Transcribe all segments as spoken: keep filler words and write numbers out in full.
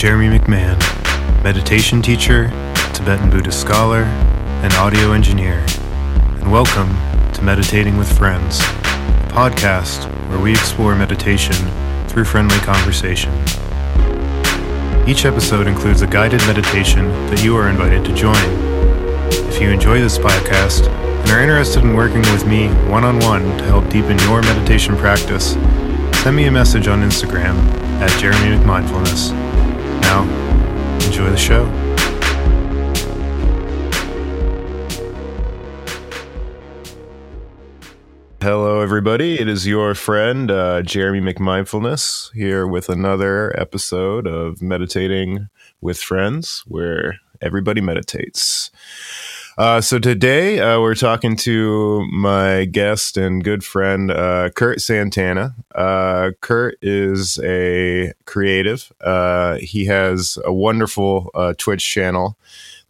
Jeremy McMahon, meditation teacher, Tibetan Buddhist scholar, and audio engineer. And welcome to Meditating with Friends, a podcast where we explore meditation through friendly conversation. Each episode includes a guided meditation that you are invited to join. If you enjoy this podcast and are interested in working with me one-on-one to help deepen your meditation practice, send me a message on Instagram at Jeremy McMindfulness. Now, enjoy the show. Hello, everybody. It is your friend, uh, Jeremy McMindfulness, here with another episode of Meditating with Friends, where everybody meditates. Uh, so today, uh, we're talking to my guest and good friend, uh, Kurt Santana. Uh, Kurt is a creative. Uh, he has a wonderful uh, Twitch channel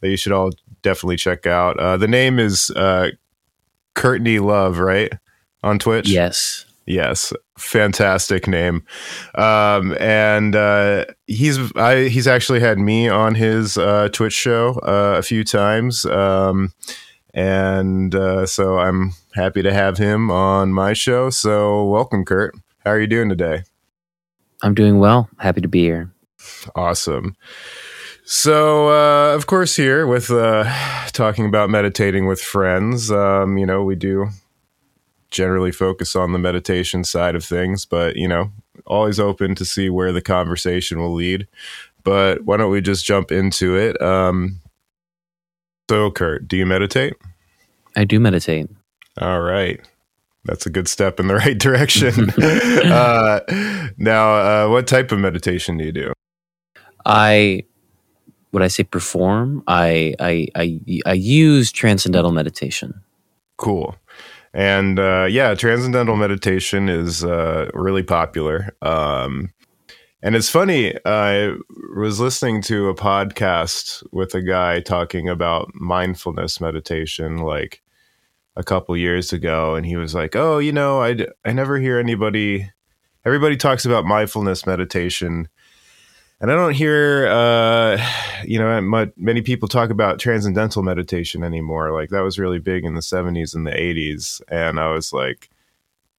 that you should all definitely check out. Uh, the name is uh, Kurtney Luv, right? On Twitch? Yes. Yes. Fantastic name. Um, and uh, he's I, he's actually had me on his uh, Twitch show uh, a few times. Um, and uh, so I'm happy to have him on my show. So welcome, Kurt. How are you doing today? I'm doing well. Happy to be here. Awesome. So, uh, of course, here with uh, talking about meditating with friends, um, you know, we do generally focus on the meditation side of things, but, you know, always open to see where the conversation will lead. But why don't we just jump into it? Um, so, Kurt, do you meditate? I do meditate. All right. That's a good step in the right direction. uh, now, uh, what type of meditation do you do? I, would I say perform? I, I, I, I use transcendental meditation. Cool. And uh, yeah, transcendental meditation is uh, really popular. Um, and it's funny, I was listening to a podcast with a guy talking about mindfulness meditation like a couple years ago. And he was like, oh, you know, I, I never hear anybody, everybody talks about mindfulness meditation. And I don't hear, uh, you know, my, many people talk about transcendental meditation anymore. Like that was really big in the seventies and the eighties. And I was like,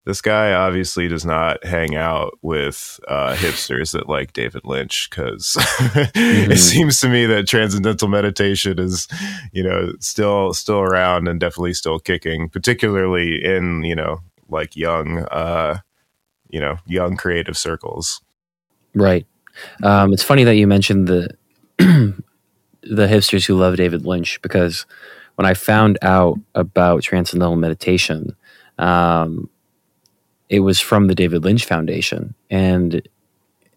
this guy obviously does not hang out with uh, hipsters that like David Lynch, because mm-hmm. It seems to me that transcendental meditation is, you know, still still around and definitely still kicking, particularly in, you know, like young, uh, you know, young creative circles. Right. Um, it's funny that you mentioned the the hipsters who love David Lynch, because when I found out about transcendental meditation, um, it was from the David Lynch Foundation. And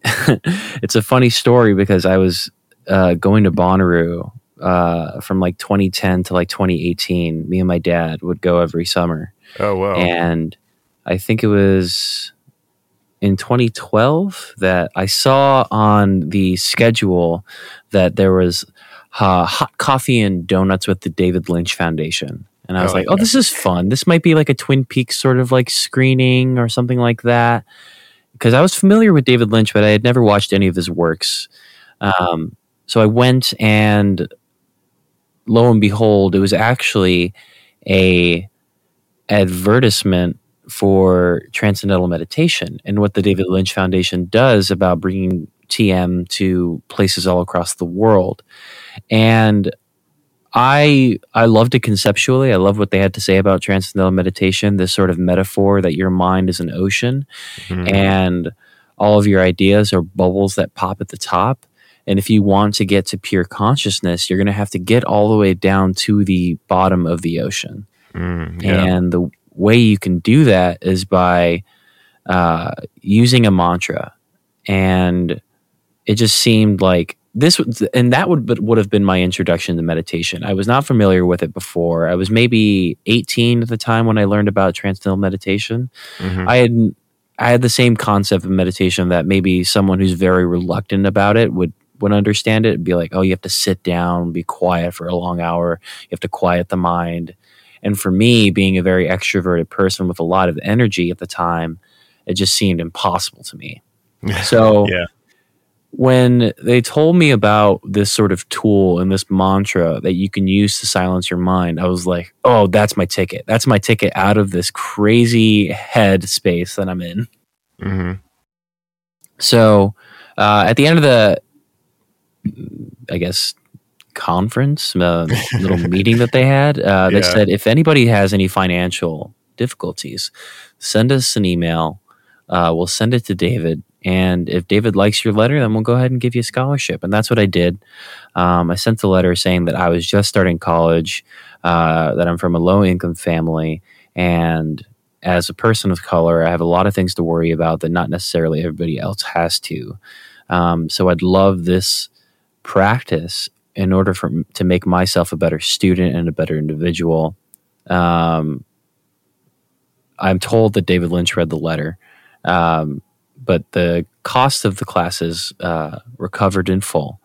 it's a funny story because I was uh, going to Bonnaroo uh, from like twenty ten to like twenty eighteen. Me and my dad would go every summer. Oh, wow. And I think it was in twenty twelve that I saw on the schedule that there was uh, hot coffee and donuts with the David Lynch Foundation. And I was oh, like, oh, yeah. This is fun. This might be like a Twin Peaks sort of like screening or something like that. Because I was familiar with David Lynch, but I had never watched any of his works. Um, so I went, and lo and behold, it was actually a advertisement for transcendental meditation and what the David Lynch Foundation does about bringing T M to places all across the world. And I I loved it conceptually. I love what they had to say about transcendental meditation, this sort of metaphor that your mind is an ocean, mm-hmm. and all of your ideas are bubbles that pop at the top. And if you want to get to pure consciousness, you're going to have to get all the way down to the bottom of the ocean. Mm, yeah. And the way you can do that is by uh, using a mantra, and it just seemed like this, and that would would have been my introduction to meditation. I was not familiar with it before. I was maybe eighteen at the time when I learned about transcendental meditation. Mm-hmm. I had I had the same concept of meditation that maybe someone who's very reluctant about it would would understand it and be like, oh, you have to sit down, be quiet for a long hour. You have to quiet the mind. And for me, being a very extroverted person with a lot of energy at the time, it just seemed impossible to me. So yeah. when they told me about this sort of tool and this mantra that you can use to silence your mind, I was like, oh, that's my ticket. That's my ticket out of this crazy head space that I'm in. Mm-hmm. So uh, at the end of the, I guess, conference, uh, little meeting that they had, uh, they yeah. said, if anybody has any financial difficulties, send us an email. Uh, we'll send it to David. And if David likes your letter, then we'll go ahead and give you a scholarship. And that's what I did. Um, I sent the letter saying that I was just starting college, uh, that I'm from a low-income family, and as a person of color, I have a lot of things to worry about that not necessarily everybody else has to. Um, so I'd love this practice in order for to make myself a better student and a better individual. Um, I'm told that David Lynch read the letter. Um, but the cost of the classes uh, were covered in full.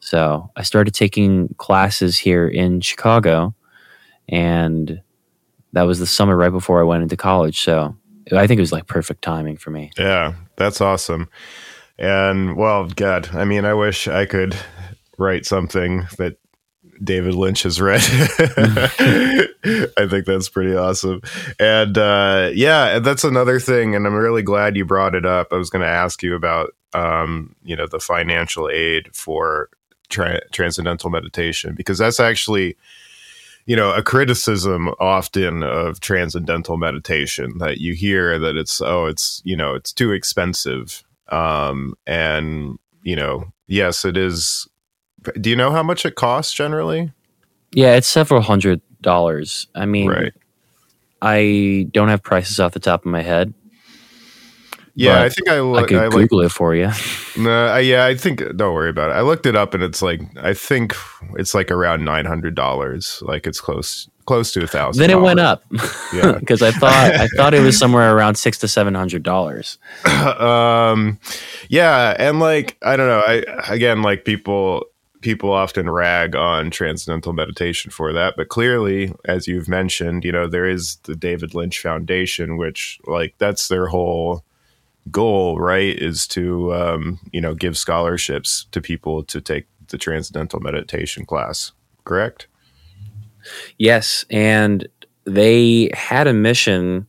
So I started taking classes here in Chicago, and that was the summer right before I went into college. So I think it was like perfect timing for me. Yeah, that's awesome. And well, God, I mean, I wish I could write something that David Lynch has read. I think that's pretty awesome. And uh, yeah, that's another thing. And I'm really glad you brought it up. I was going to ask you about, um, you know, the financial aid for tra- transcendental meditation, because that's actually, you know, a criticism often of transcendental meditation that you hear, that it's, oh, it's, you know, it's too expensive. Um, and, you know, yes, it is. Do you know how much it costs generally? Yeah, it's several hundred dollars. I mean, right. I don't have prices off the top of my head. Yeah, I think I, lo- I could I Google like, it for you. No, I, yeah, I think don't worry about it. I looked it up, and it's like I think it's like around nine hundred dollars. Like it's close close to a thousand. Then it went up, yeah, because I thought I thought it was somewhere around six to seven hundred dollars. um, yeah, and like I don't know. I again like people. People often rag on transcendental meditation for that, but clearly, as you've mentioned, you know, there is the David Lynch Foundation, which like that's their whole goal, right, is to um you know give scholarships to people to take the transcendental meditation class, correct? Yes, and they had a mission,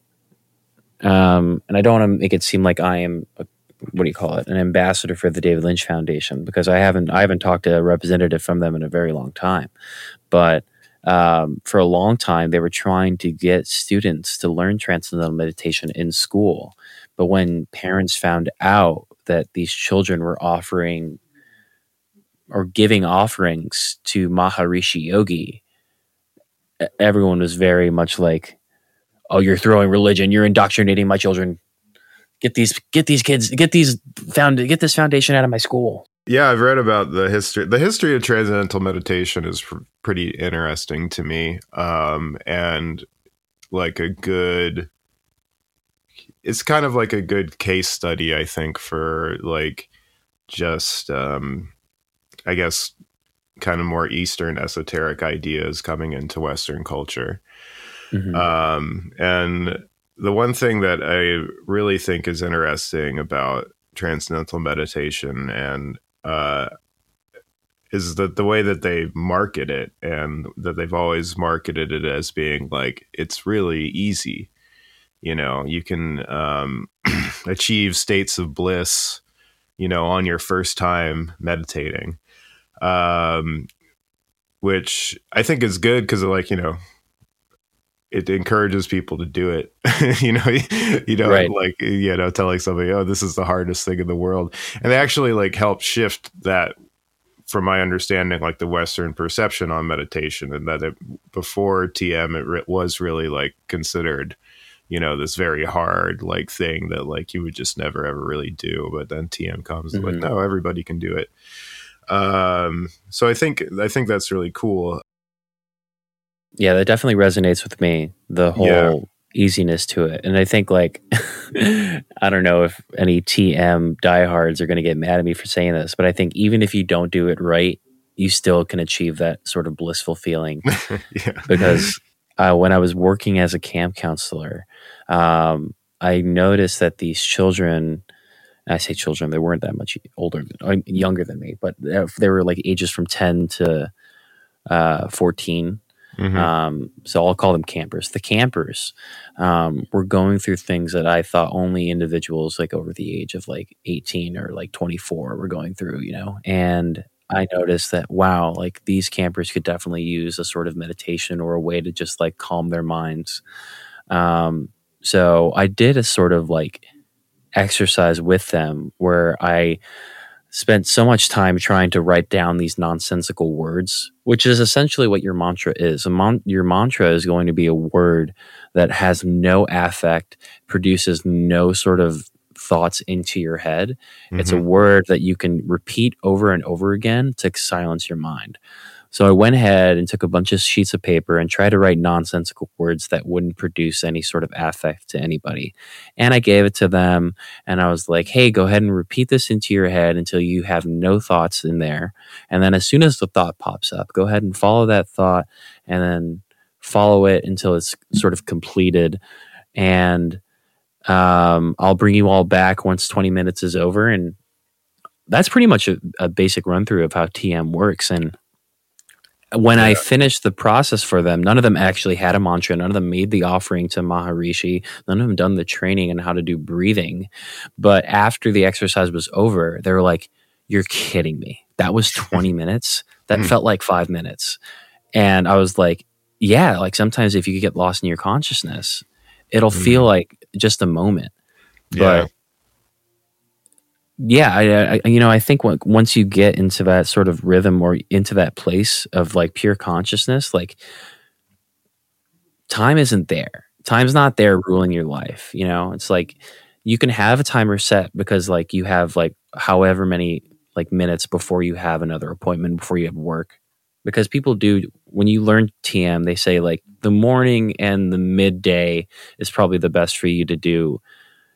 um and I don't want to make it seem like I am a what do you call it? An ambassador for the David Lynch Foundation, because I haven't I haven't talked to a representative from them in a very long time. But um, for a long time, they were trying to get students to learn transcendental meditation in school. But when parents found out that these children were offering or giving offerings to Maharishi Yogi, everyone was very much like, "Oh, you're throwing religion. You're indoctrinating my children. Get these, get these kids, get these found, get this foundation out of my school." Yeah, I've read about the history. The history of transcendental meditation is pr- pretty interesting to me, um, and like a good, it's kind of like a good case study, I think, for like just, um, I guess, kind of more Eastern esoteric ideas coming into Western culture, mm-hmm. um, and. The one thing that I really think is interesting about transcendental meditation and uh, is that the way that they market it, and that they've always marketed it as being like, it's really easy. You know, you can um, achieve states of bliss, you know, on your first time meditating, um, which I think is good because, like, you know, it encourages people to do it. you know, you, you don't right. like, you know, telling somebody, oh, this is the hardest thing in the world. And they actually like help shift that, from my understanding, like the Western perception on meditation, and that it, before T M, it re- was really like considered, you know, this very hard like thing that like you would just never ever really do. But then T M comes mm-hmm. and like, no, everybody can do it. Um, so I think, I think that's really cool. Yeah, that definitely resonates with me, the whole yeah. easiness to it. And I think, like, I don't know if any T M diehards are going to get mad at me for saying this, but I think even if you don't do it right, you still can achieve that sort of blissful feeling. yeah. Because uh, when I was working as a camp counselor, um, I noticed that these children I say children, they weren't that much older, or younger than me, but they were like ages from ten to uh, fourteen. Mm-hmm. Um, so I'll call them campers. The campers um, were going through things that I thought only individuals like over the age of like eighteen or like twenty-four were going through, you know, and I noticed that, wow, like these campers could definitely use a sort of meditation or a way to just like calm their minds. Um, so I did a sort of like exercise with them where I spent so much time trying to write down these nonsensical words, which is essentially what your mantra is. A mon- your mantra is going to be a word that has no affect, produces no sort of thoughts into your head. Mm-hmm. It's a word that you can repeat over and over again to silence your mind. So I went ahead and took a bunch of sheets of paper and tried to write nonsensical words that wouldn't produce any sort of affect to anybody. And I gave it to them and I was like, hey, go ahead and repeat this into your head until you have no thoughts in there. And then as soon as the thought pops up, go ahead and follow that thought and then follow it until it's sort of completed. And um, I'll bring you all back once twenty minutes is over. And that's pretty much a, a basic run through of how T M works. And when yeah. I finished the process for them, none of them actually had a mantra. None of them made the offering to Maharishi. None of them done the training on how to do breathing. But after the exercise was over, they were like, you're kidding me. That was twenty minutes. That felt like five minutes. And I was like, yeah, like sometimes if you get lost in your consciousness, it'll mm. feel like just a moment. Yeah. But Yeah, I, I, you know, I think once you get into that sort of rhythm or into that place of like pure consciousness, like time isn't there. Time's not there ruling your life. You know, it's like you can have a timer set because like you have like however many like minutes before you have another appointment, before you have work. Because people do, when you learn T M, they say like the morning and the midday is probably the best for you to do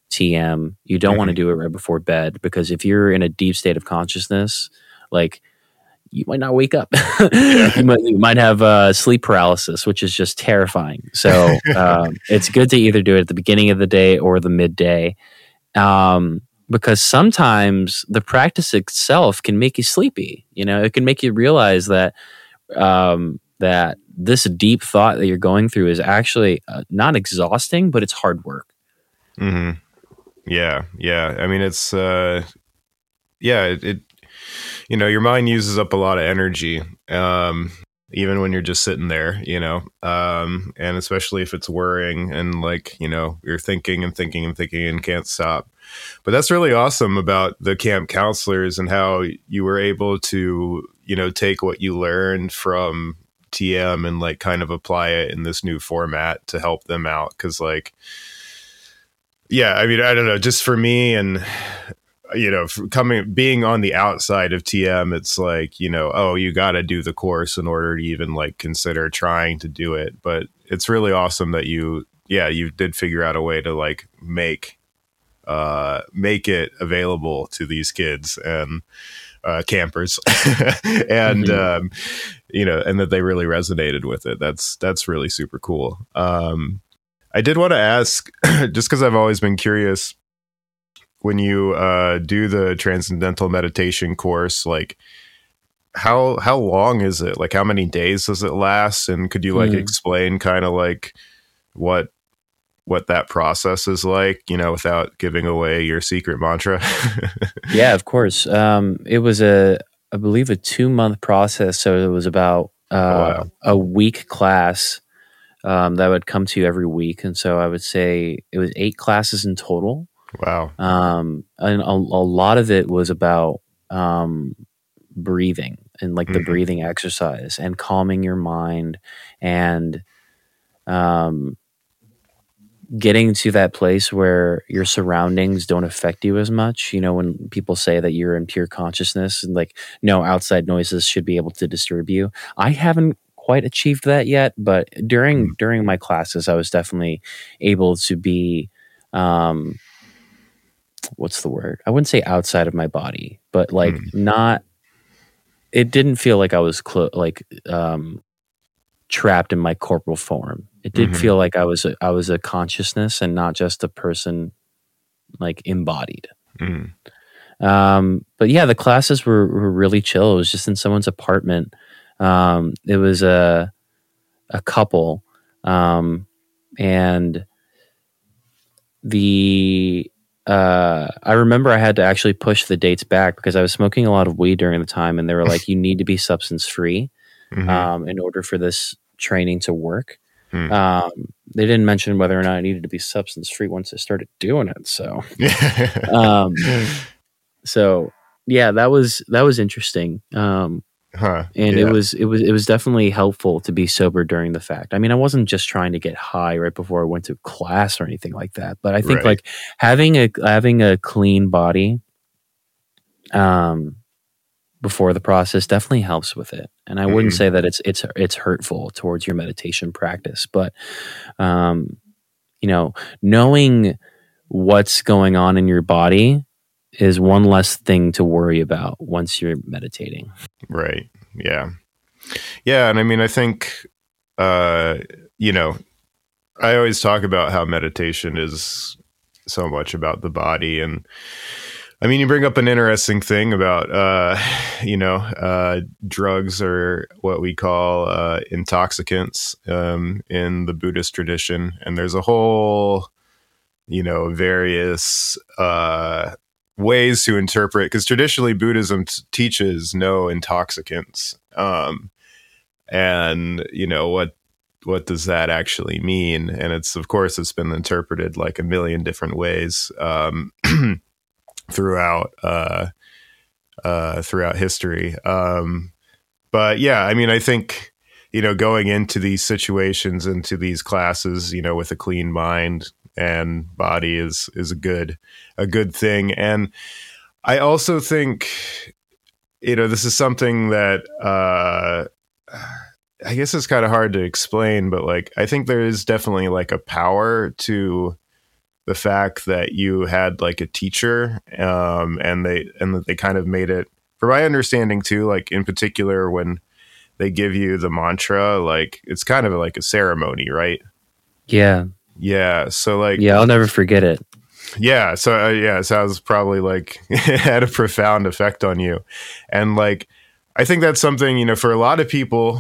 T M. You don't mm-hmm. want to do it right before bed, because if you're in a deep state of consciousness, like you might not wake up. yeah. you, might, you might have uh, sleep paralysis, which is just terrifying. So um, it's good to either do it at the beginning of the day or the midday, um, because sometimes the practice itself can make you sleepy. You know, it can make you realize that um, that this deep thought that you're going through is actually uh, not exhausting, but it's hard work. Hmm. Yeah. Yeah. I mean, it's, uh, yeah, it, it, you know, your mind uses up a lot of energy, um, even when you're just sitting there, you know, um, and especially if it's worrying and like, you know, you're thinking and thinking and thinking and can't stop. But that's really awesome about the camp counselors and how you were able to, you know, take what you learned from T M and like kind of apply it in this new format to help them out. Cause like, yeah, I mean, I don't know. Just for me, and you know, coming being on the outside of T M, it's like, you know, oh, you got to do the course in order to even like consider trying to do it. But it's really awesome that you, yeah, you did figure out a way to like make, uh, make it available to these kids and uh, campers, and mm-hmm. um, you know, and that they really resonated with it. That's that's really super cool. Um, I did want to ask, just because I've always been curious, when you uh, do the Transcendental Meditation course, like how how long is it? Like how many days does it last? And could you like mm. explain kind of like what what that process is like, you know, without giving away your secret mantra? Yeah, of course. Um, it was a, I believe, a two month process. So it was about uh, oh, wow. a week class. Um, that would come to you every week. And so I would say it was eight classes in total. Wow. Um, and a, a lot of it was about um, breathing and like mm-hmm. the breathing exercise and calming your mind and um, getting to that place where your surroundings don't affect you as much. You know, when people say that you're in pure consciousness and like no outside noises should be able to disturb you. I haven't quite achieved that yet, but during during my classes I was definitely able to be um what's the word I wouldn't say outside of my body, but like mm. not it didn't feel like I was clo- like um trapped in my corporal form. It did mm-hmm. feel like I was a, I was a consciousness and not just a person like embodied. Mm. Um, but yeah, the classes were, were really chill. It was just in someone's apartment. Um, it was a a couple, um, and the uh, I remember I had to actually push the dates back because I was smoking a lot of weed during the time, and they were like, "You need to be substance free mm-hmm. um, in order for this training to work." Mm. Um, they didn't mention whether or not I needed to be substance free once I started doing it. So. um, So yeah, that was that was interesting, um, huh, and yeah. it was it was it was definitely helpful to be sober during the fact. I mean, I wasn't just trying to get high right before I went to class or anything like that. But I think right. like having a having a clean body, um, before the process definitely helps with it. And I mm-hmm. wouldn't say that it's it's it's hurtful towards your meditation practice, but um, you know, knowing what's going on in your body is one less thing to worry about once you're meditating. Right. Yeah. Yeah. And I mean, I think, uh, you know, I always talk about how meditation is so much about the body. And I mean, you bring up an interesting thing about, uh, you know, uh, drugs are what we call uh, intoxicants um, in the Buddhist tradition. And there's a whole, you know, various, uh, ways to interpret, because traditionally Buddhism t- teaches no intoxicants, um and you know what what does that actually mean? And it's, of course, it's been interpreted like a million different ways um throughout uh uh throughout history, um but yeah, I mean, I think, you know, going into these situations, into these classes, you know, with a clean mind and body is is a good a good thing. And I also think, you know, this is something that uh I guess it's kind of hard to explain, but like I think there is definitely like a power to the fact that you had like a teacher, um and they and that they kind of made it, from my understanding too, like in particular when they give you the mantra, like it's kind of like a ceremony, right? Yeah. Yeah. So like, yeah, I'll never forget it. Yeah. So uh, yeah, so I was probably like, it had a profound effect on you. And like, I think that's something, you know, for a lot of people,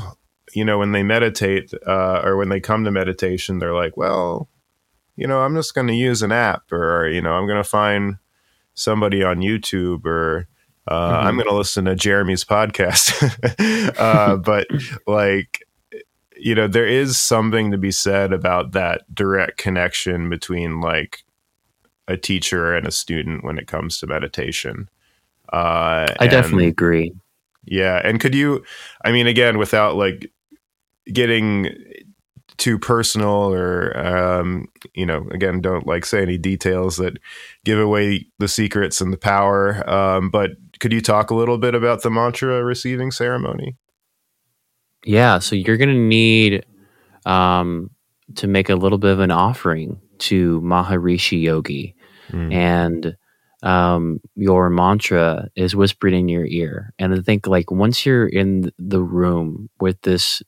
you know, when they meditate, uh, or when they come to meditation, they're like, well, you know, I'm just going to use an app, or, you know, I'm going to find somebody on YouTube, or, uh, mm-hmm. I'm going to listen to Jeremy's podcast. uh, but like, you know, there is something to be said about that direct connection between like a teacher and a student when it comes to meditation. Uh, I definitely and, agree. Yeah. And could you, I mean, again, without like getting too personal, or, um, you know, again, don't like say any details that give away the secrets and the power. Um, but could you talk a little bit about the mantra receiving ceremony? Yeah, so you're going to need um, to make a little bit of an offering to Maharishi Yogi. Mm. And um, your mantra is whispered in your ear. And I think, like, once you're in the room with this,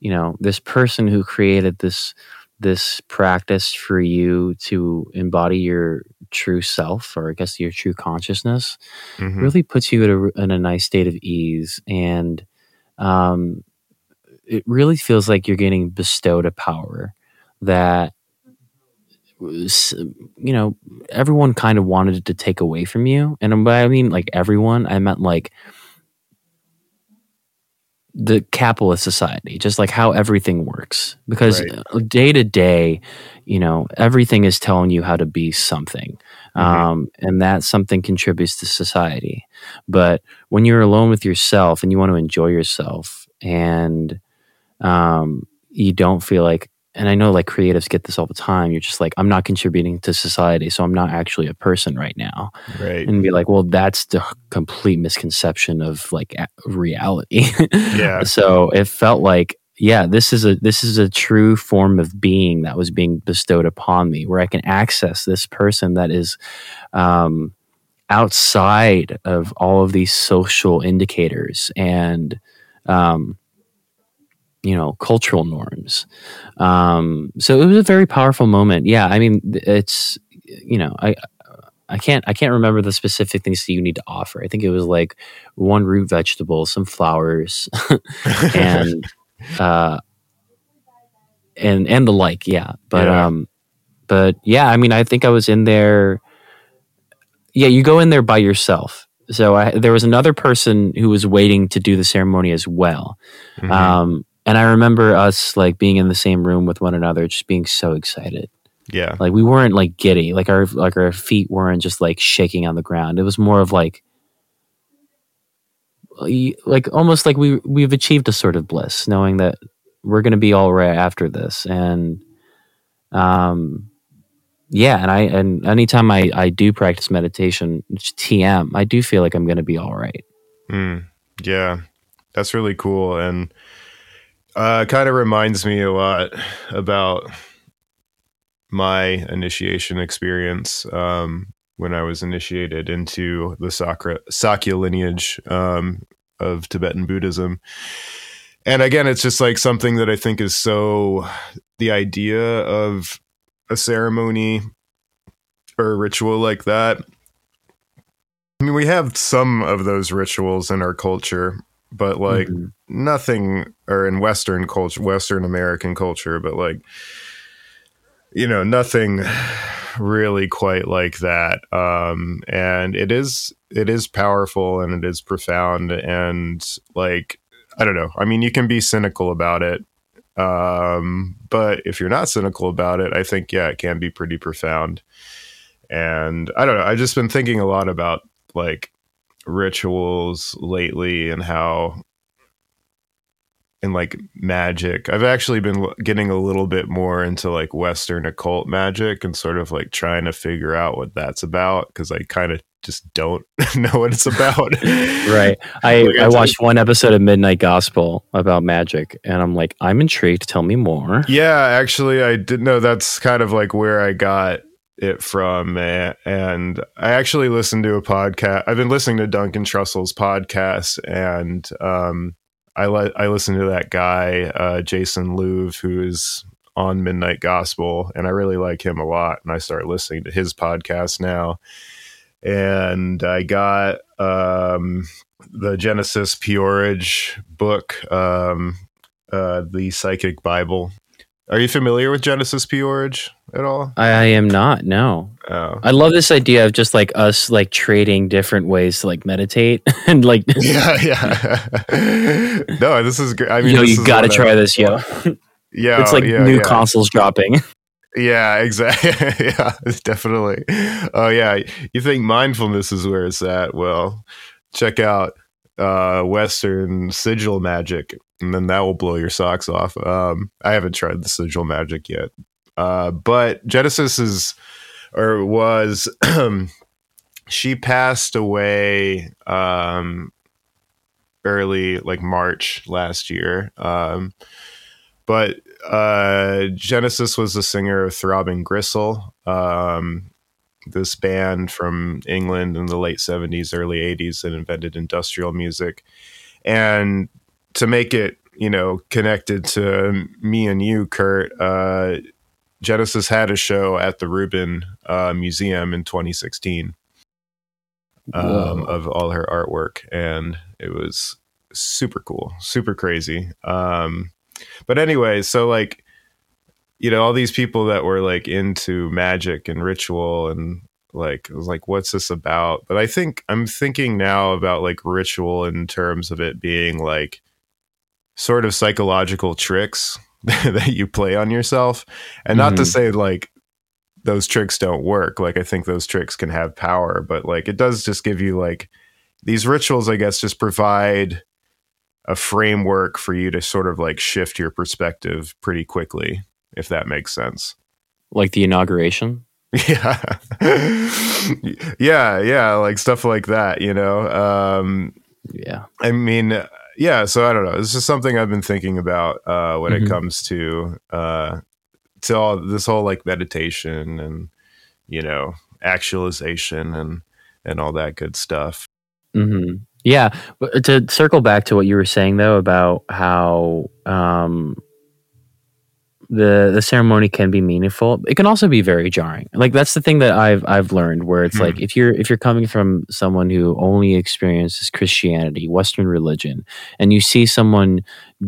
you know, this person who created this this practice for you to embody your true self, or I guess your true consciousness, mm-hmm. really puts you in a, in a nice state of ease. And um, it really feels like you're getting bestowed a power that, you know, everyone kind of wanted to take away from you. And by I mean like everyone, I meant like the capitalist society, just like how everything works. Because right. day to day, you know, everything is telling you how to be something. Mm-hmm. Um, and that something contributes to society. But when you're alone with yourself and you want to enjoy yourself, and um, you don't feel like, and I know like creatives get this all the time, you're just like, I'm not contributing to society, so I'm not actually a person right now. Right. And be like, well, that's the complete misconception of like reality. Yeah. So it felt like, yeah, this is a this is a true form of being that was being bestowed upon me, where I can access this person that is um, outside of all of these social indicators and um, you know, cultural norms. Um, so it was a very powerful moment. Yeah, I mean, it's, you know, I I can't I can't remember the specific things that you need to offer. I think it was like one root vegetable, some flowers, and uh, and and the like. Yeah, but yeah. um, but yeah, I mean, I think I was in there. Yeah, you go in there by yourself. So I, there was another person who was waiting to do the ceremony as well. Mm-hmm. Um, and I remember us like being in the same room with one another, just being so excited. Yeah. Like we weren't like giddy. Like our like our feet weren't just like shaking on the ground. It was more of like like almost like we we've achieved a sort of bliss, knowing that we're going to be all right after this. And um yeah, and I and anytime I, I do practice meditation, T M, I do feel like I'm going to be all right. Mm, yeah. That's really cool, and uh kind of reminds me a lot about my initiation experience um, when I was initiated into the Sakya, Sakya lineage um, of Tibetan Buddhism. And again, it's just like something that I think is so, the idea of a ceremony or a ritual like that. I mean, we have some of those rituals in our culture, but like mm-hmm. nothing, or in Western culture, Western American culture, but like, you know, nothing really quite like that. Um, and it is, it is powerful and it is profound. And like, I don't know. I mean, you can be cynical about it. Um, but if you're not cynical about it, I think, yeah, it can be pretty profound. And I don't know. I've just been thinking a lot about like rituals lately and how, and like magic. I've actually been getting a little bit more into like Western occult magic and sort of like trying to figure out what that's about, because I kind of just don't know what it's about. Right. I, like, I, I watched one episode of Midnight Gospel about magic and I'm like, I'm intrigued. Tell me more. Yeah, actually, I didn't know. That's kind of like where I got it from. And I actually listened to a podcast. I've been listening to Duncan Trussell's podcast, and um, I li- I listened to that guy, uh, Jason Louv, who is on Midnight Gospel, and I really like him a lot. And I started listening to his podcast now. And I got um, the Genesis P-Orridge book, um, uh, The Psychic Bible. Are you familiar with Genesis P-Orridge at all? I, I am not, no. Oh. I love this idea of just like us like trading different ways to like meditate and like yeah yeah no this is great. I mean, yo, you gotta try I, this yo yeah it's like yeah, new yeah. consoles dropping yeah exactly yeah definitely oh yeah you think mindfulness is where it's at? Well, check out uh Western sigil magic and then that will blow your socks off. um I haven't tried the sigil magic yet, uh but Genesis is or was, she passed away um, early, like March last year. Um, but uh, Genesis was the singer of Throbbing Gristle, um, this band from England in the late seventies, early eighties that invented industrial music. And to make it, you know, connected to me and you, Kurt, uh, Genesis had a show at the Rubin uh, Museum in twenty sixteen um, of all her artwork, and it was super cool, super crazy. Um, but anyway, so like, you know, all these people that were like into magic and ritual and like, it was like, what's this about? But I think I'm thinking now about like ritual in terms of it being like sort of psychological tricks that you play on yourself, and not mm-hmm. to say like those tricks don't work. Like I think those tricks can have power, but like it does just give you like these rituals, I guess, just provide a framework for you to sort of like shift your perspective pretty quickly, if that makes sense. Like the inauguration. Yeah. yeah. Yeah. Like stuff like that, you know? Um, yeah. I mean, yeah, so I don't know. This is something I've been thinking about uh, when mm-hmm. it comes to uh, to all this whole like meditation and, you know, actualization and and all that good stuff. Mm-hmm. Yeah, but to circle back to what you were saying though about how um, the the ceremony can be meaningful. It can also be very jarring. Like that's the thing that I've I've learned, where it's mm-hmm. like if you're if you're coming from someone who only experiences Christianity, Western religion, and you see someone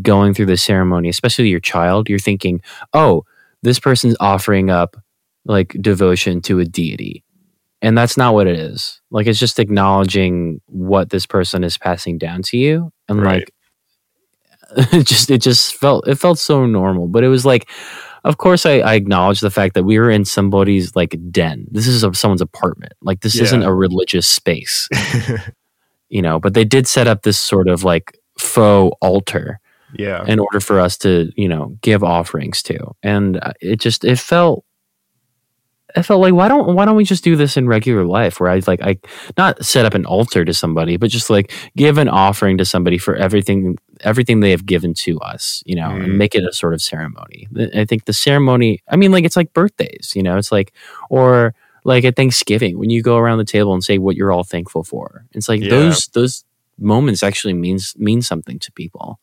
going through the ceremony, especially your child, you're thinking, oh, this person's offering up like devotion to a deity. And that's not what it is. Like it's just acknowledging what this person is passing down to you. And right. like It just it just felt it felt so normal, but it was like, of course, I, I acknowledge the fact that we were in somebody's like den. This is a, someone's apartment. Like this yeah. isn't a religious space, you know. But they did set up this sort of like faux altar, yeah, in order for us to you know give offerings to. And it just it felt it felt like why don't why don't we just do this in regular life, where I like I not set up an altar to somebody, but just like give an offering to somebody for everything. everything they have given to us, you know, mm. and make it a sort of ceremony. I think the ceremony, I mean, like, it's like birthdays, you know, it's like, or like at Thanksgiving, when you go around the table and say what you're all thankful for, it's like yeah. those, those moments actually means, mean something to people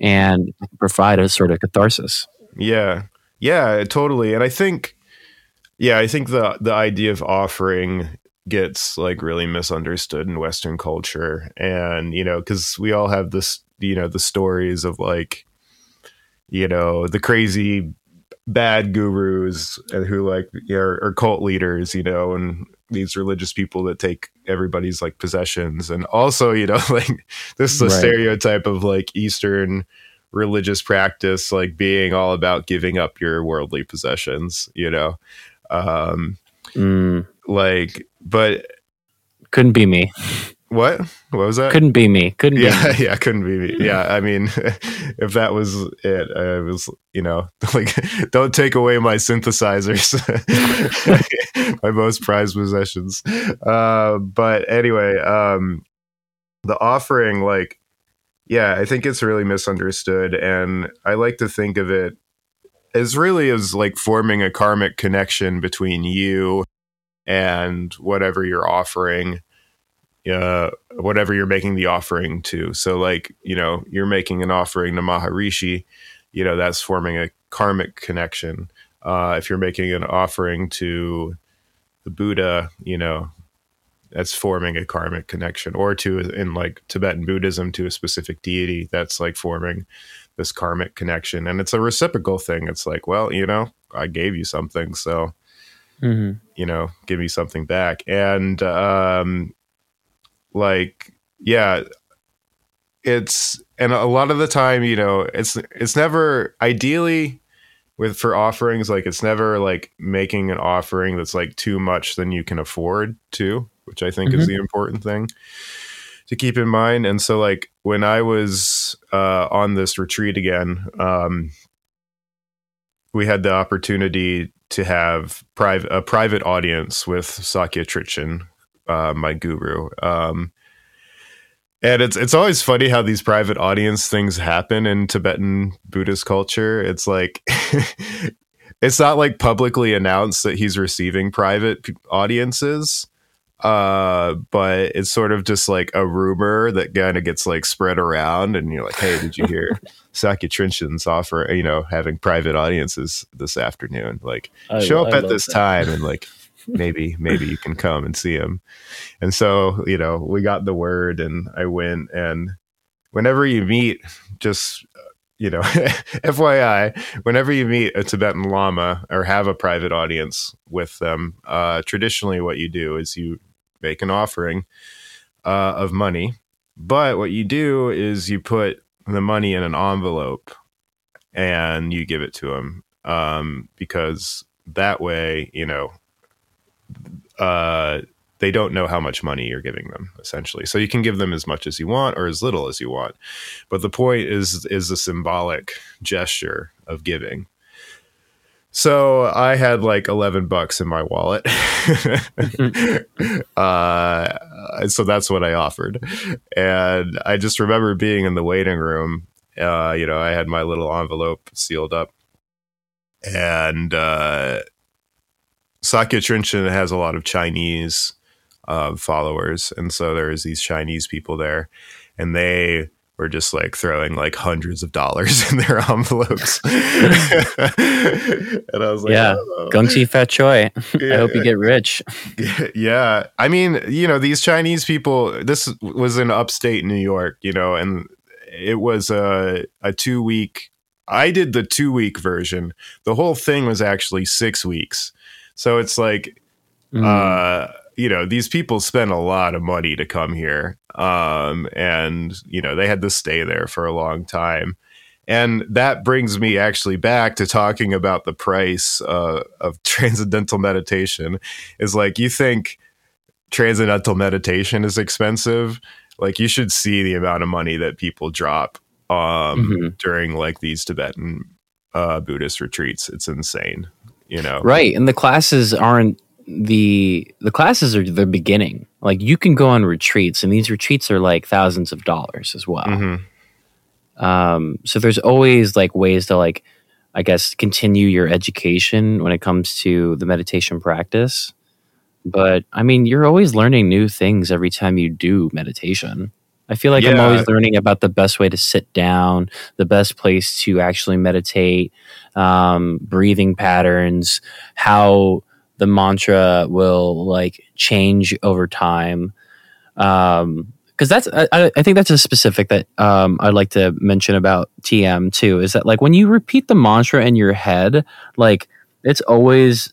and provide a sort of catharsis. Yeah. Yeah, totally. And I think, yeah, I think the, the idea of offering gets like really misunderstood in Western culture. And, you know, cause we all have this, you know, the stories of like, you know, the crazy bad gurus who like are, are cult leaders, you know, and these religious people that take everybody's like possessions. And also, you know, like this is a right. stereotype of like Eastern religious practice, like being all about giving up your worldly possessions, you know, um, mm. like, but couldn't be me. What? What was that? Couldn't be me. Couldn't yeah, be me. Yeah, couldn't be me. Yeah, I mean, if that was it, I was, you know, like, don't take away my synthesizers, my most prized possessions. Uh, but anyway, um, the offering, like, yeah, I think it's really misunderstood. And I like to think of it as really as like forming a karmic connection between you and whatever you're offering. Uh, whatever you're making the offering to. So like, you know, you're making an offering to Maharishi, you know, that's forming a karmic connection. Uh, if you're making an offering to the Buddha, you know, that's forming a karmic connection, or to, in like Tibetan Buddhism, to a specific deity, that's like forming this karmic connection. And it's a reciprocal thing. It's like, well, you know, I gave you something, so, mm-hmm. you know, give me something back. And, um, like, yeah, it's, and a lot of the time, you know, it's, it's never ideally with, for offerings, like it's never like making an offering that's like too much than you can afford to, which I think mm-hmm. is the important thing to keep in mind. And so like when I was, uh, on this retreat again, um, we had the opportunity to have private, a private audience with Sakya Trizin, Uh, my guru. Um, and it's it's always funny how these private audience things happen in Tibetan Buddhist culture. It's like, it's not like publicly announced that he's receiving private audiences, uh, but it's sort of just like a rumor that kind of gets like spread around, and you're like, hey, did you hear Sakya Trizin's offer, you know, having private audiences this afternoon? Like, I, show up I at this that. time and like, maybe maybe you can come and see him. And so, you know, we got the word, and I went. And whenever you meet, just, you know, F Y I, whenever you meet a Tibetan Lama or have a private audience with them, uh, traditionally what you do is you make an offering uh, of money. But what you do is you put the money in an envelope and you give it to him, um, because that way, you know, Uh, they don't know how much money you're giving them, essentially. So you can give them as much as you want or as little as you want. But the point is, is the symbolic gesture of giving. So I had like eleven bucks in my wallet. uh, so that's what I offered. And I just remember being in the waiting room. Uh, you know, I had my little envelope sealed up, and, uh, Sakya Trizin has a lot of Chinese uh, followers, and so there is these Chinese people there, and they were just like throwing like hundreds of dollars in their envelopes. And I was like, yeah, oh. Gong Xi Fat Choi. Yeah. I hope you get rich. Yeah. I mean, you know, these Chinese people, this was in upstate New York, you know, and it was a, a two week, I did the two week version. The whole thing was actually six weeks. So it's like, mm. uh, you know, these people spent a lot of money to come here. Um, and, you know, they had to stay there for a long time. And that brings me actually back to talking about the price uh, of Transcendental Meditation. Is like, you think Transcendental Meditation is expensive? Like, you should see the amount of money that people drop um, mm-hmm. during like these Tibetan uh, Buddhist retreats. It's insane, you know? Right. And the classes aren't the the classes are the beginning. Like, you can go on retreats, and these retreats are like thousands of dollars as well. Mm-hmm. Um, so there's always like ways to like, I guess, continue your education when it comes to the meditation practice. But I mean, you're always learning new things every time you do meditation. I feel like yeah. I'm always learning about the best way to sit down, the best place to actually meditate, um, breathing patterns, how the mantra will like change over time. Um, cause that's, I, I think that's a specific that, um, I'd like to mention about T M too, is that like, when you repeat the mantra in your head, like it's always,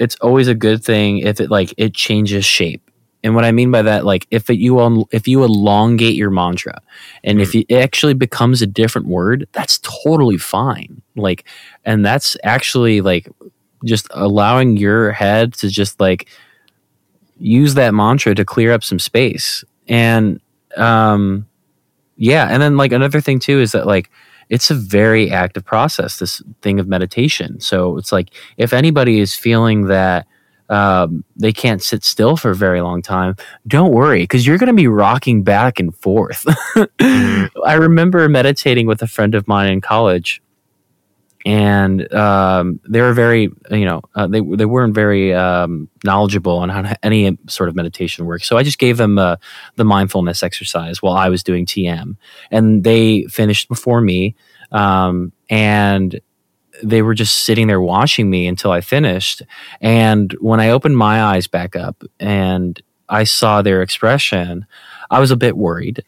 it's always a good thing if it like, it changes shape. And what I mean by that, like if it, you, um, if you elongate your mantra and mm. if you, it actually becomes a different word, that's totally fine. Like, and that's actually like, just allowing your head to just like use that mantra to clear up some space. And um yeah and then like another thing too is that like it's a very active process, this thing of meditation. So it's like if anybody is feeling that um they can't sit still for a very long time, don't worry, because you're going to be rocking back and forth. mm-hmm. I remember meditating with a friend of mine in college. And um, they were very, you know, uh, they they weren't very um, knowledgeable on how to, any sort of meditation work. So I just gave them uh, the mindfulness exercise while I was doing T M. And they finished before me. Um, and they were just sitting there watching me until I finished. And when I opened my eyes back up and I saw their expression, I was a bit worried.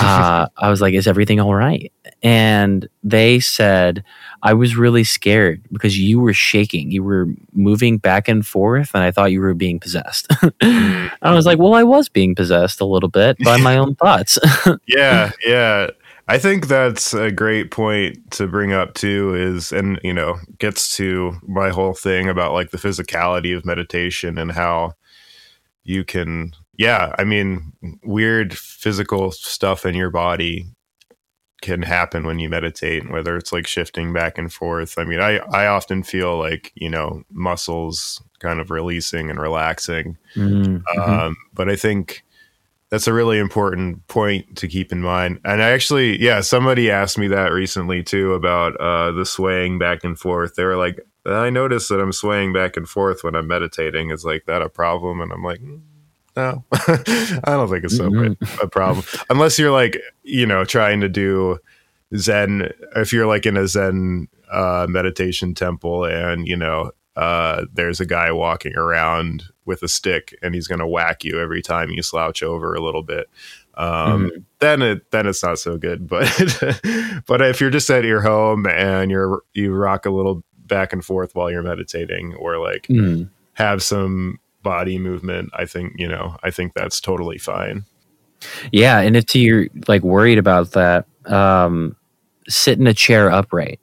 uh, I was like, is everything all right? And they said, I was really scared because you were shaking. You were moving back and forth, and I thought you were being possessed. I was like, well, I was being possessed a little bit by my own thoughts. yeah, yeah. I think that's a great point to bring up, too, is, and, you know, gets to my whole thing about, like, the physicality of meditation and how you can, yeah, I mean, weird physical stuff in your body can happen when you meditate, whether it's like shifting back and forth. I mean, I, I often feel like, you know, muscles kind of releasing and relaxing. Mm-hmm. Um, but I think that's a really important point to keep in mind. And I actually, yeah, somebody asked me that recently too about uh, the swaying back and forth. They were like, I notice that I'm swaying back and forth when I'm meditating. Is like that a problem? And I'm like, no, I don't think it's so big a problem. Unless you're like, you know, trying to do Zen. If you're like in a Zen uh, meditation temple and, you know, uh, there's a guy walking around with a stick and he's going to whack you every time you slouch over a little bit. Um, mm-hmm. Then it then it's not so good. But but if you're just at your home and you're you rock a little back and forth while you're meditating, or like mm. have some body movement, I think, you know, I think that's totally fine. Yeah. And if you're like worried about that, um, sit in a chair upright.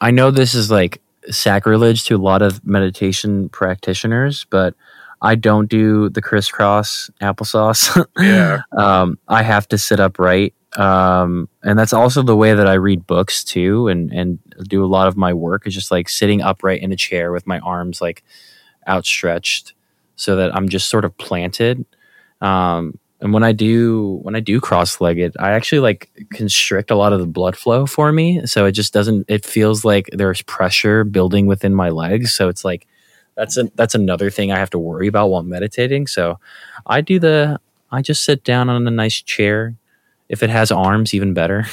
I know this is like sacrilege to a lot of meditation practitioners, but I don't do the crisscross applesauce. Yeah. um, I have to sit upright. Um, and that's also the way that I read books too. And, and do a lot of my work is just like sitting upright in a chair with my arms like outstretched, so that I'm just sort of planted. Um, and when I do when I do cross-legged, I actually like constrict a lot of the blood flow for me. So it just doesn't, it feels like there's pressure building within my legs. So it's like, that's a, that's another thing I have to worry about while meditating. So I do the, I just sit down on a nice chair If it has arms, even better.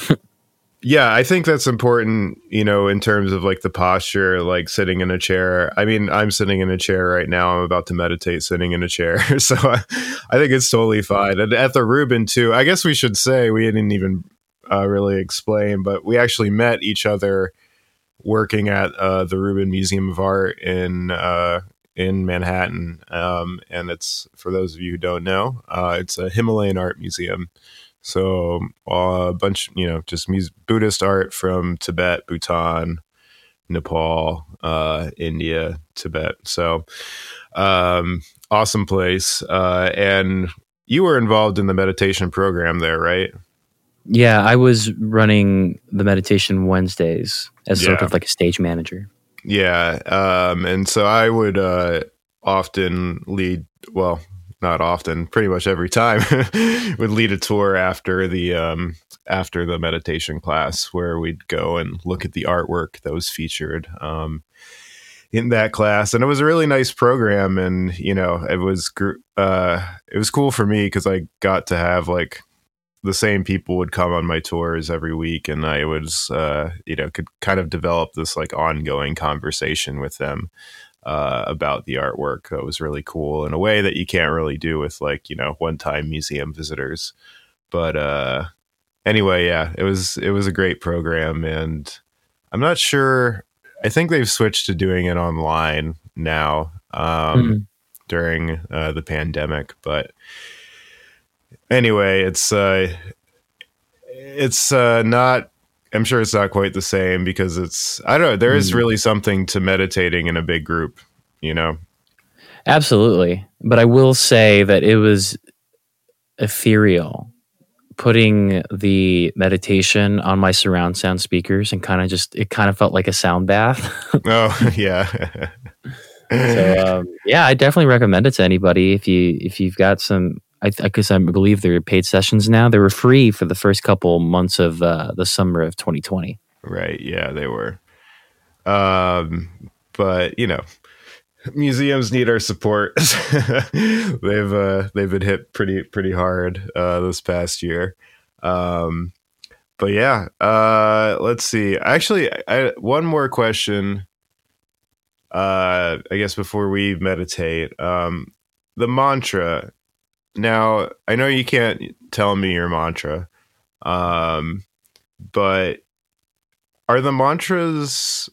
Yeah, I think that's important, you know, in terms of like the posture, like sitting in a chair. I mean, I'm sitting in a chair right now. I'm about to meditate sitting in a chair. So I, I think it's totally fine. And at the Rubin, too, I guess we should say we didn't even uh, really explain, but we actually met each other working at uh, the Rubin Museum of Art in uh, in Manhattan. Um, and it's, for those of you who don't know, uh, it's a Himalayan art museum. So uh, a bunch, you know, just music, Buddhist art from Tibet, Bhutan, Nepal, uh, India, Tibet. So um, awesome place. Uh, and you were involved in the meditation program there, right? Yeah, I was running the meditation Wednesdays as yeah. sort of like a stage manager. Yeah. Um, and so I would uh, often lead, well, not often, pretty much every time, would lead a tour after the um, after the meditation class where we'd go and look at the artwork that was featured um, in that class. And it was a really nice program. And, you know, it was gr- uh, it was cool for me because I got to have like the same people would come on my tours every week. And I was, uh, you know, could kind of develop this like ongoing conversation with them uh about the artwork. That was really cool in a way that you can't really do with like, you know, one-time museum visitors. But uh anyway, yeah, it was it was a great program. And I'm not sure, I think they've switched to doing it online now um mm-hmm. during uh the pandemic. But anyway, it's uh it's uh not I'm sure it's not quite the same because it's, I don't know, there is really something to meditating in a big group, you know? Absolutely. But I will say that it was ethereal, putting the meditation on my surround sound speakers and kind of just, it kind of felt like a sound bath. Oh, yeah. So, um, yeah, I definitely recommend it to anybody if you, if you've got some, I because I, I believe there are paid sessions now. They were free for the first couple months of uh, the summer of twenty twenty. Right. Yeah, they were. Um, but you know, museums need our support. they've uh, they've been hit pretty pretty hard uh, this past year. Um, but yeah, uh, let's see. Actually, I, one more question. Uh, I guess before we meditate, um, the mantra. Now, I know you can't tell me your mantra, um, but are the mantras,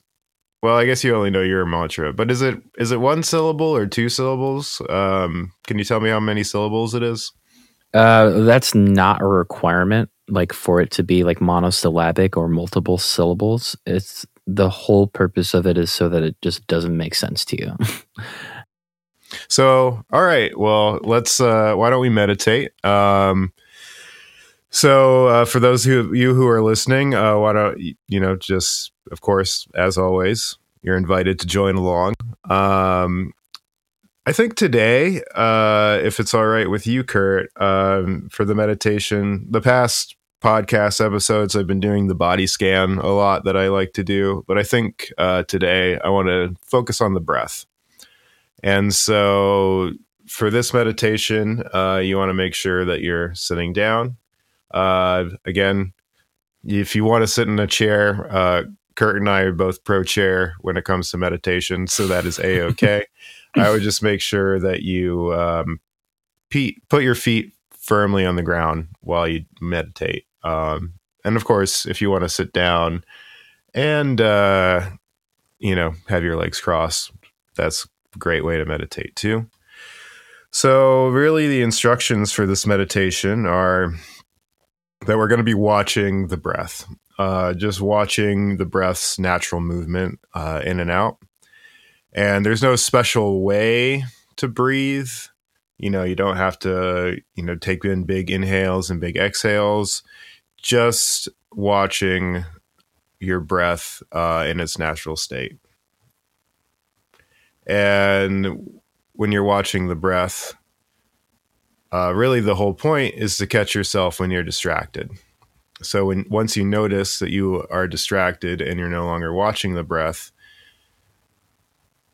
well, I guess you only know your mantra, but is it is it one syllable or two syllables? Um, can you tell me how many syllables it is? Uh, that's not a requirement, like for it to be like monosyllabic or multiple syllables. It's the whole purpose of it is so that it just doesn't make sense to you. So, all right, well, let's, uh, why don't we meditate? Um, so, uh, for those who you who are listening, uh, why don't, you know, just, of course, as always, you're invited to join along. Um, I think today, uh, if it's all right with you, Kurt, um, for the meditation, the past podcast episodes, I've been doing the body scan a lot that I like to do, but I think uh, today I want to focus on the breath. And so for this meditation, uh, you want to make sure that you're sitting down. Uh, again, if you want to sit in a chair, uh, Kurt and I are both pro-chair when it comes to meditation, so that is A-okay. I would just make sure that you um, pe- put your feet firmly on the ground while you meditate. Um, and of course, if you want to sit down and, uh, you know, have your legs crossed, that's great way to meditate too. So really the instructions for this meditation are that we're going to be watching the breath, uh, just watching the breath's natural movement uh, in and out. And there's no special way to breathe. You know, you don't have to, you know, take in big inhales and big exhales, just watching your breath uh, in its natural state. And when you're watching the breath, uh, really the whole point is to catch yourself when you're distracted. So when once you notice that you are distracted and you're no longer watching the breath,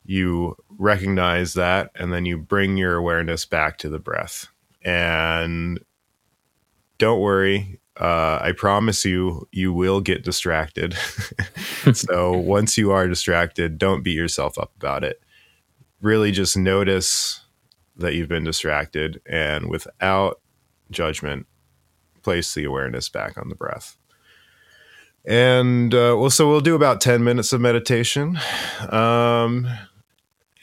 you recognize that and then you bring your awareness back to the breath. And don't worry, uh, I promise you, you will get distracted. So once you are distracted, don't beat yourself up about it. Really just notice that you've been distracted, and without judgment, place the awareness back on the breath. And uh, well, so we'll do about ten minutes of meditation. Um,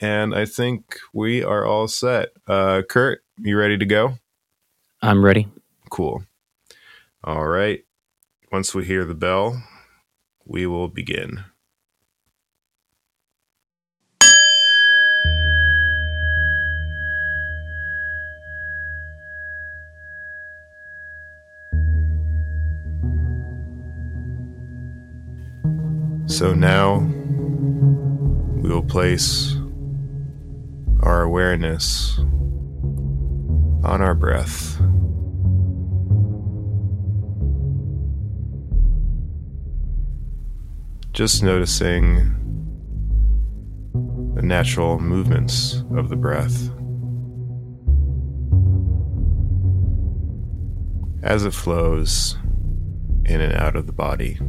and I think we are all set. Uh, Kurt, you ready to go? I'm ready. Cool. All right. Once we hear the bell, we will begin. So now we will place our awareness on our breath. Just noticing the natural movements of the breath as it flows in and out of the body.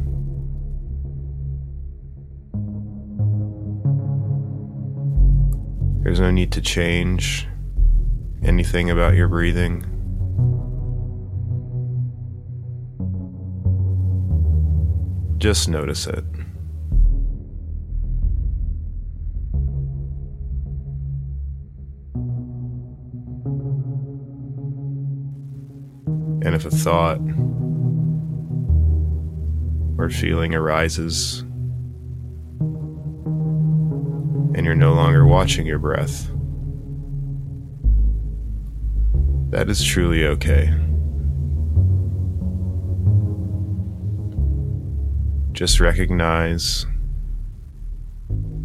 There's no need to change anything about your breathing. Just notice it. And if a thought or feeling arises, and you're no longer watching your breath, that is truly okay. Just recognize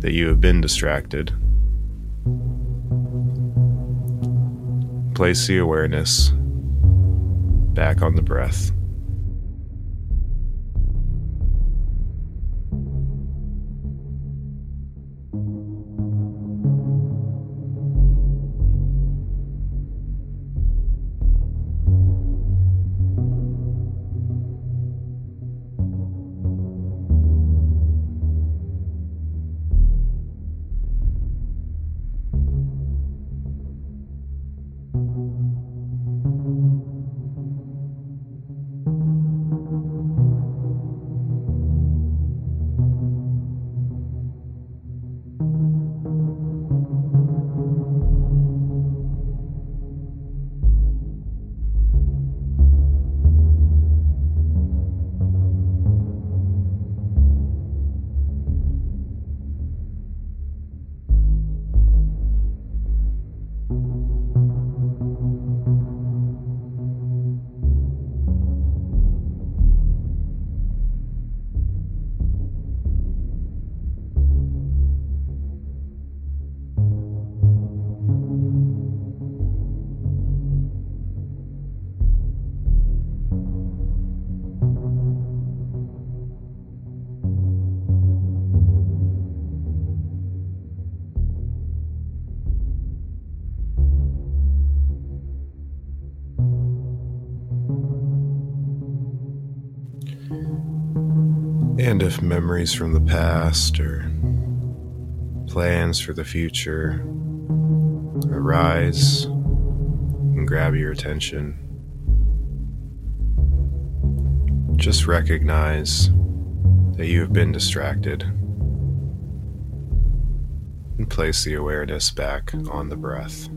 that you have been distracted. Place the awareness back on the breath. And if memories from the past or plans for the future arise and grab your attention, just recognize that you have been distracted and place the awareness back on the breath.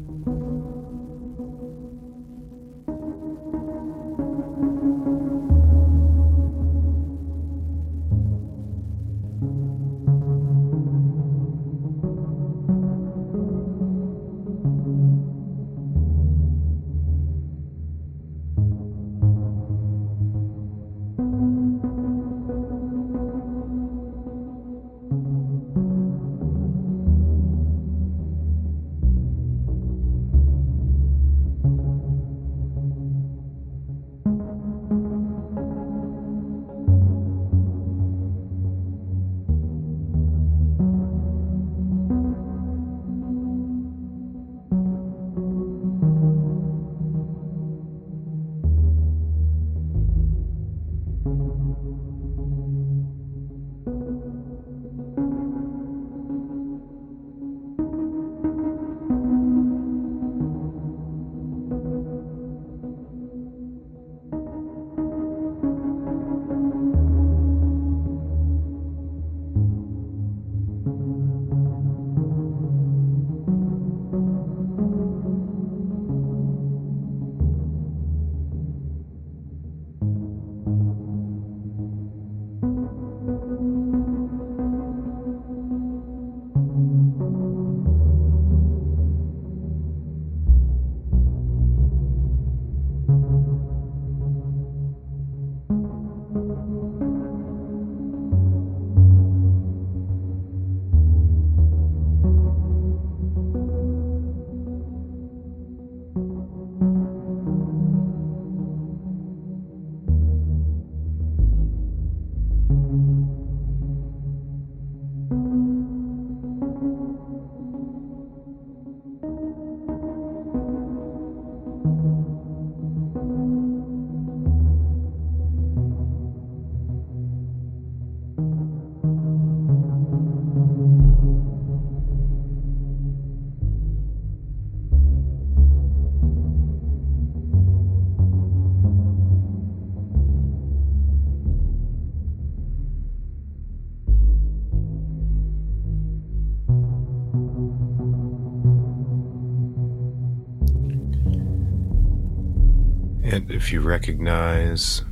And if you recognize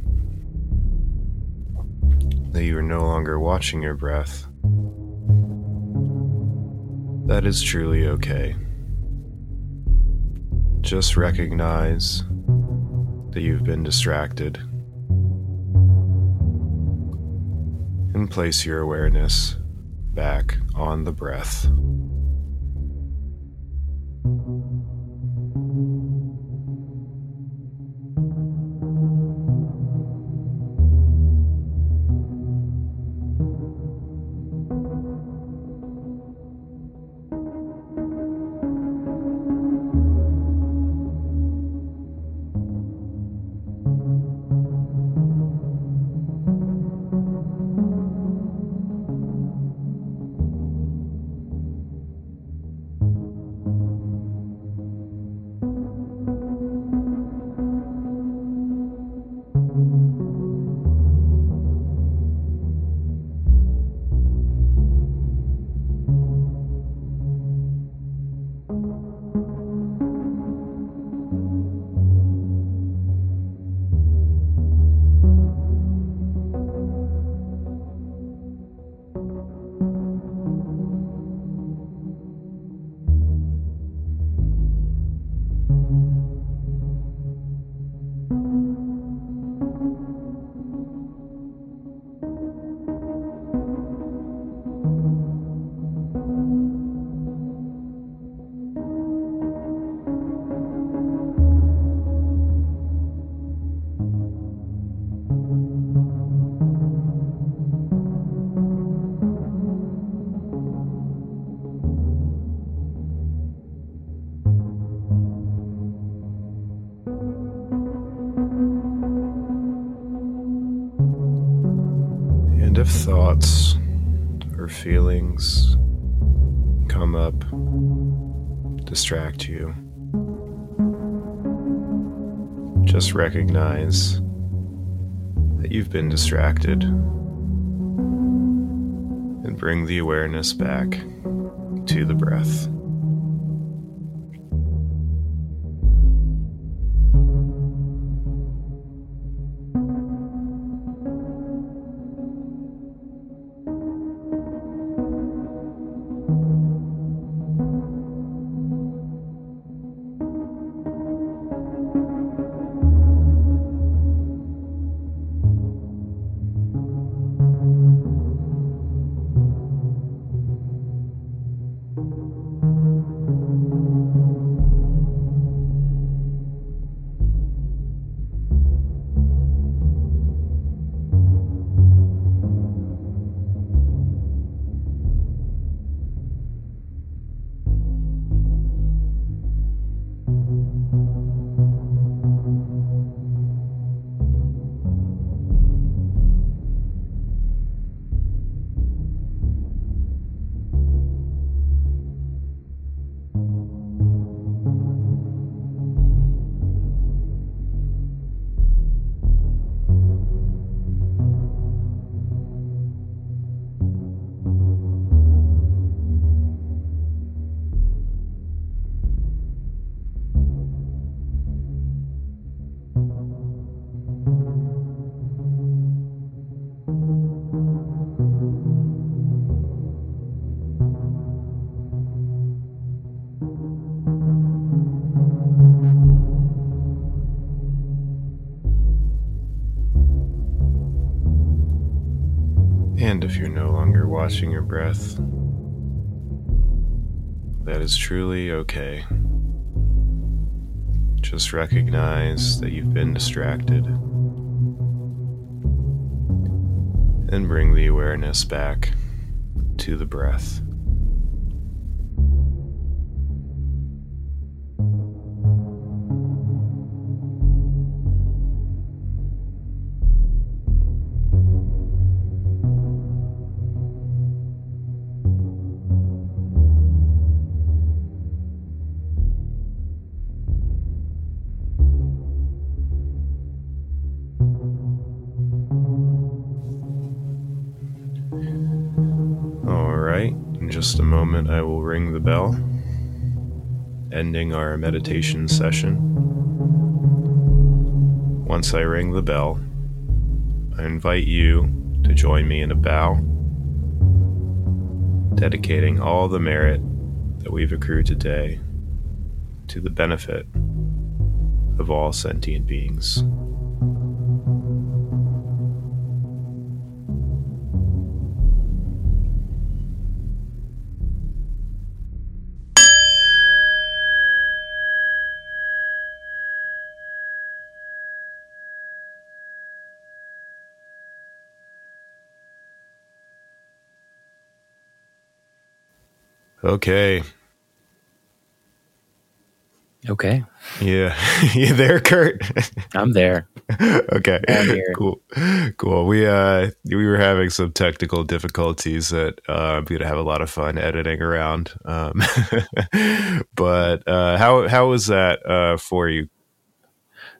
that you are no longer watching your breath, that is truly okay. Just recognize that you've been distracted and place your awareness back on the breath. If thoughts or feelings come up, distract you, just recognize that you've been distracted and bring the awareness back to the breath. and if you're no longer watching your breath, that is truly okay. Just recognize that you've been distracted and bring the awareness back to the breath. Just a moment, I will ring the bell, ending our meditation session. Once I ring the bell, I invite you to join me in a bow, dedicating all the merit that we've accrued today to the benefit of all sentient beings. Okay. Okay. Yeah. You there, Kurt? I'm there. Okay. I'm here. Cool. Cool. We uh we were having some technical difficulties that uh, I'm gonna have a lot of fun editing around. Um, but uh, how how was that uh, for you?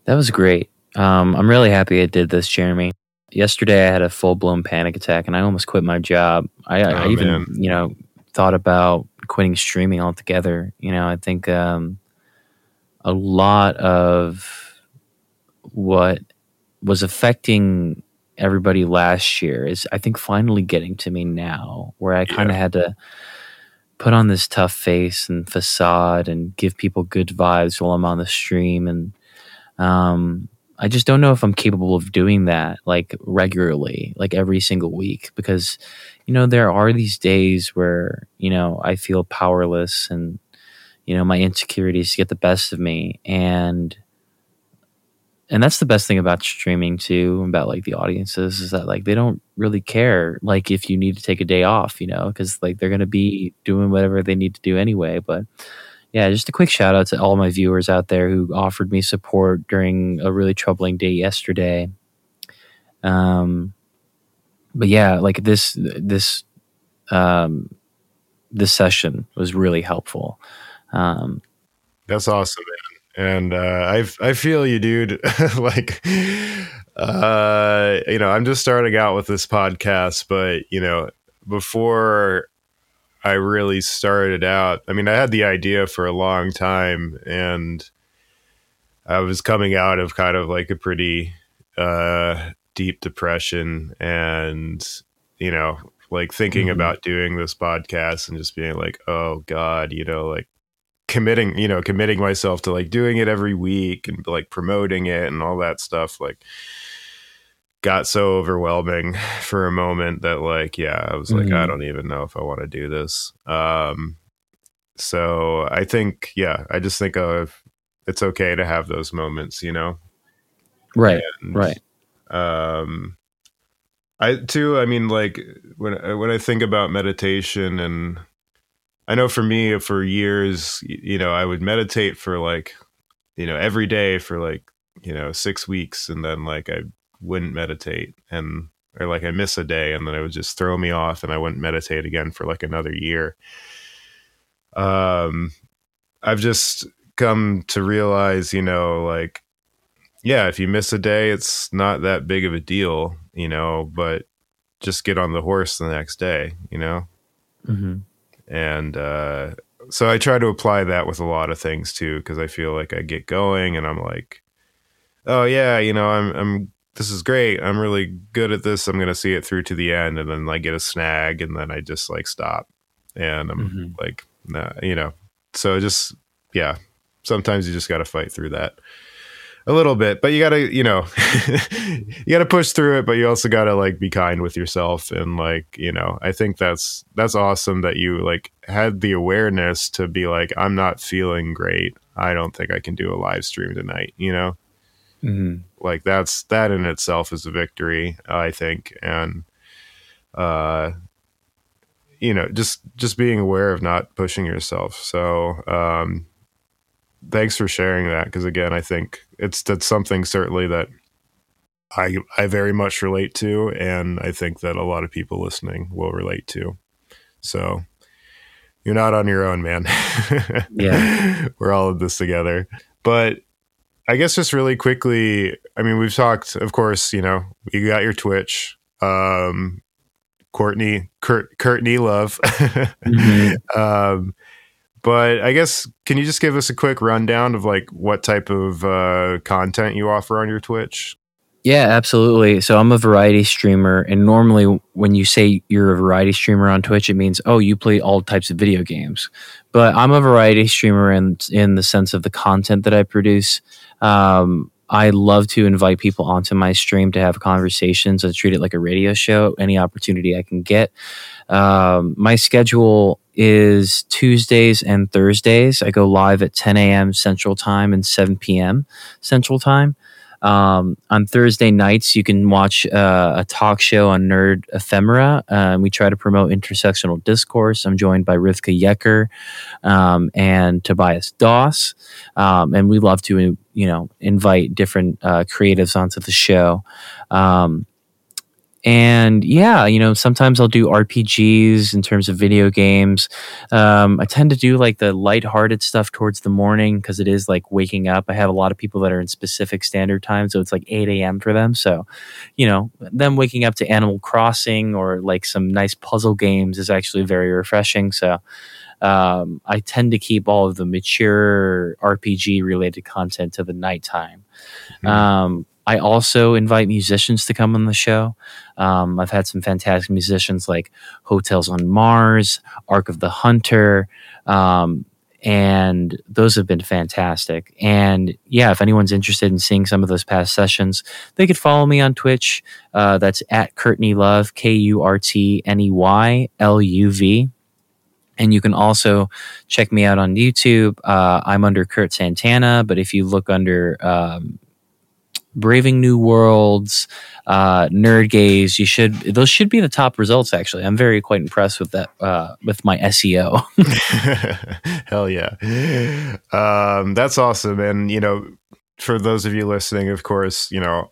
That was great. Um, I'm really happy I did this, Jeremy. Yesterday I had a full blown panic attack and I almost quit my job. I, oh, I even man. you know. thought about quitting streaming altogether. You know, I think um, a lot of what was affecting everybody last year is, I think, finally getting to me now, where I kind of yeah. had to put on this tough face and facade and give people good vibes while I'm on the stream. And um, I just don't know if I'm capable of doing that, like, regularly, like every single week, because, you know, there are these days where, you know, I feel powerless and, you know, my insecurities get the best of me. And, and that's the best thing about streaming too, about like the audiences, is that like, they don't really care. Like, if you need to take a day off, you know, cause like they're going to be doing whatever they need to do anyway. But yeah, just a quick shout out to all my viewers out there who offered me support during a really troubling day yesterday. Um, but yeah, like this, this, um, this session was really helpful. Um, That's awesome, man. And uh, I, I feel you, dude. Like, uh, you know, I'm just starting out with this podcast, but you know, before I really started out, I mean, I had the idea for a long time and I was coming out of kind of like a pretty uh, deep depression and, you know, like thinking mm-hmm. about doing this podcast and just being like, oh God, you know, like committing, you know, committing myself to like doing it every week and like promoting it and all that stuff. Like, got so overwhelming for a moment that like, yeah, I was like, mm-hmm. I don't even know if I want to do this. Um, so I think, yeah, I just think of, it's okay to have those moments, you know? Right. And, right. Um, I too, I mean, like when, when I think about meditation, and I know for me for years, you know, I would meditate for like, you know, every day for like, you know, six weeks. And then like, I wouldn't meditate, and or like I miss a day and then it would just throw me off and I wouldn't meditate again for like another year. Um, I've just come to realize, you know, like, yeah, if you miss a day, it's not that big of a deal, you know, but just get on the horse the next day, you know? Mm-hmm. And, uh, so I try to apply that with a lot of things too, cause I feel like I get going and I'm like, oh yeah, you know, I'm, I'm, this is great. I'm really good at this. I'm going to see it through to the end. And then I get a snag and then I just like stop and I'm mm-hmm. like, nah, you know, so just, yeah, sometimes you just got to fight through that. A little bit, but you gotta, you know, you gotta push through it, but you also gotta like be kind with yourself. And like, you know, I think that's, that's awesome that you like had the awareness to be like, I'm not feeling great. I don't think I can do a live stream tonight, you know, mm-hmm. like that's, that in itself is a victory, I think. And, uh, you know, just, just being aware of not pushing yourself. So, um, thanks for sharing that. Cause again, I think it's, that's something certainly that I, I very much relate to. And I think that a lot of people listening will relate to. So you're not on your own, man. Yeah. We're all in this together, but I guess just really quickly, I mean, we've talked, of course, you know, you got your Twitch, um, Kurtney, Kurt, Kurtney Luv. mm-hmm. Um, But I guess, can you just give us a quick rundown of like what type of uh, content you offer on your Twitch? Yeah, absolutely. So I'm a variety streamer. And normally when you say you're a variety streamer on Twitch, it means, oh, you play all types of video games. But I'm a variety streamer in, in the sense of the content that I produce. Um, I love to invite people onto my stream to have conversations and treat it like a radio show, any opportunity I can get. Um, my schedule is Tuesdays and Thursdays. I go live at ten a.m. Central Time and seven p.m. Central Time. Um, on Thursday nights, you can watch uh, a talk show on Nerd Ephemera. Uh, we try to promote intersectional discourse. I'm joined by Rivka Yecker um, and Tobias Doss. Um, and we love to, you know, invite different uh, creatives onto the show. Um, And yeah, you know, sometimes I'll do R P Gs in terms of video games. Um, I tend to do like the lighthearted stuff towards the morning because it is like waking up. I have a lot of people that are in specific standard time, so it's like eight a.m. for them. So, you know, them waking up to Animal Crossing or like some nice puzzle games is actually very refreshing. So um, I tend to keep all of the mature R P G related content to the nighttime. Mm-hmm. Um, I also invite musicians to come on the show. Um, I've had some fantastic musicians like Hotels on Mars, Ark of the Hunter, um, and those have been fantastic. And yeah, if anyone's interested in seeing some of those past sessions, they could follow me on Twitch. Uh, that's at Kurtney Luv, K U R T N E Y L U V. And you can also check me out on YouTube. Uh, I'm under Kurt Santana, but if you look under... Um, Braving New Worlds, uh, Nerd Gaze. You should; those should be the top results. Actually, I'm very quite impressed with that uh, with my S E O. Hell yeah, um, that's awesome! And you know, for those of you listening, of course, you know,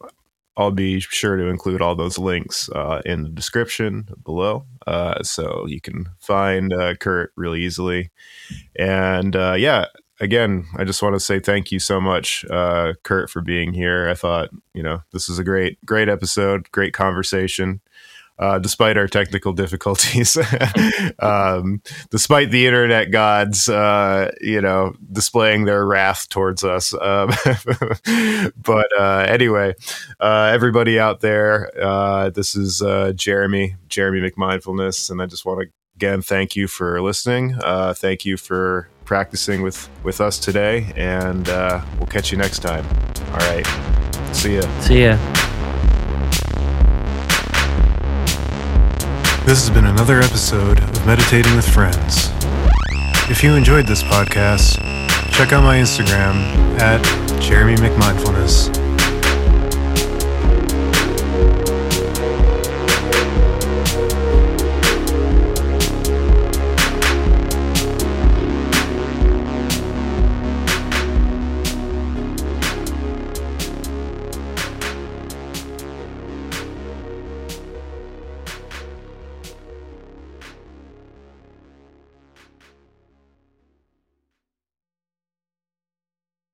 I'll be sure to include all those links uh, in the description below, uh, so you can find uh, Kurt really easily. And uh, yeah. Again, I just want to say thank you so much, uh, Kurt, for being here. I thought, you know, this is a great, great episode, great conversation, uh, despite our technical difficulties, um, despite the internet gods, uh, you know, displaying their wrath towards us. Um, but uh, anyway, uh, everybody out there, uh, this is uh, Jeremy, Jeremy McMindfulness, and I just want to again thank you for listening. Uh, thank you for practicing with with us today, and uh we'll catch you next time. All right, see ya. See ya. This has been another episode of Meditating with Friends. If you enjoyed this podcast, check out my Instagram at Jeremy McMindfulness.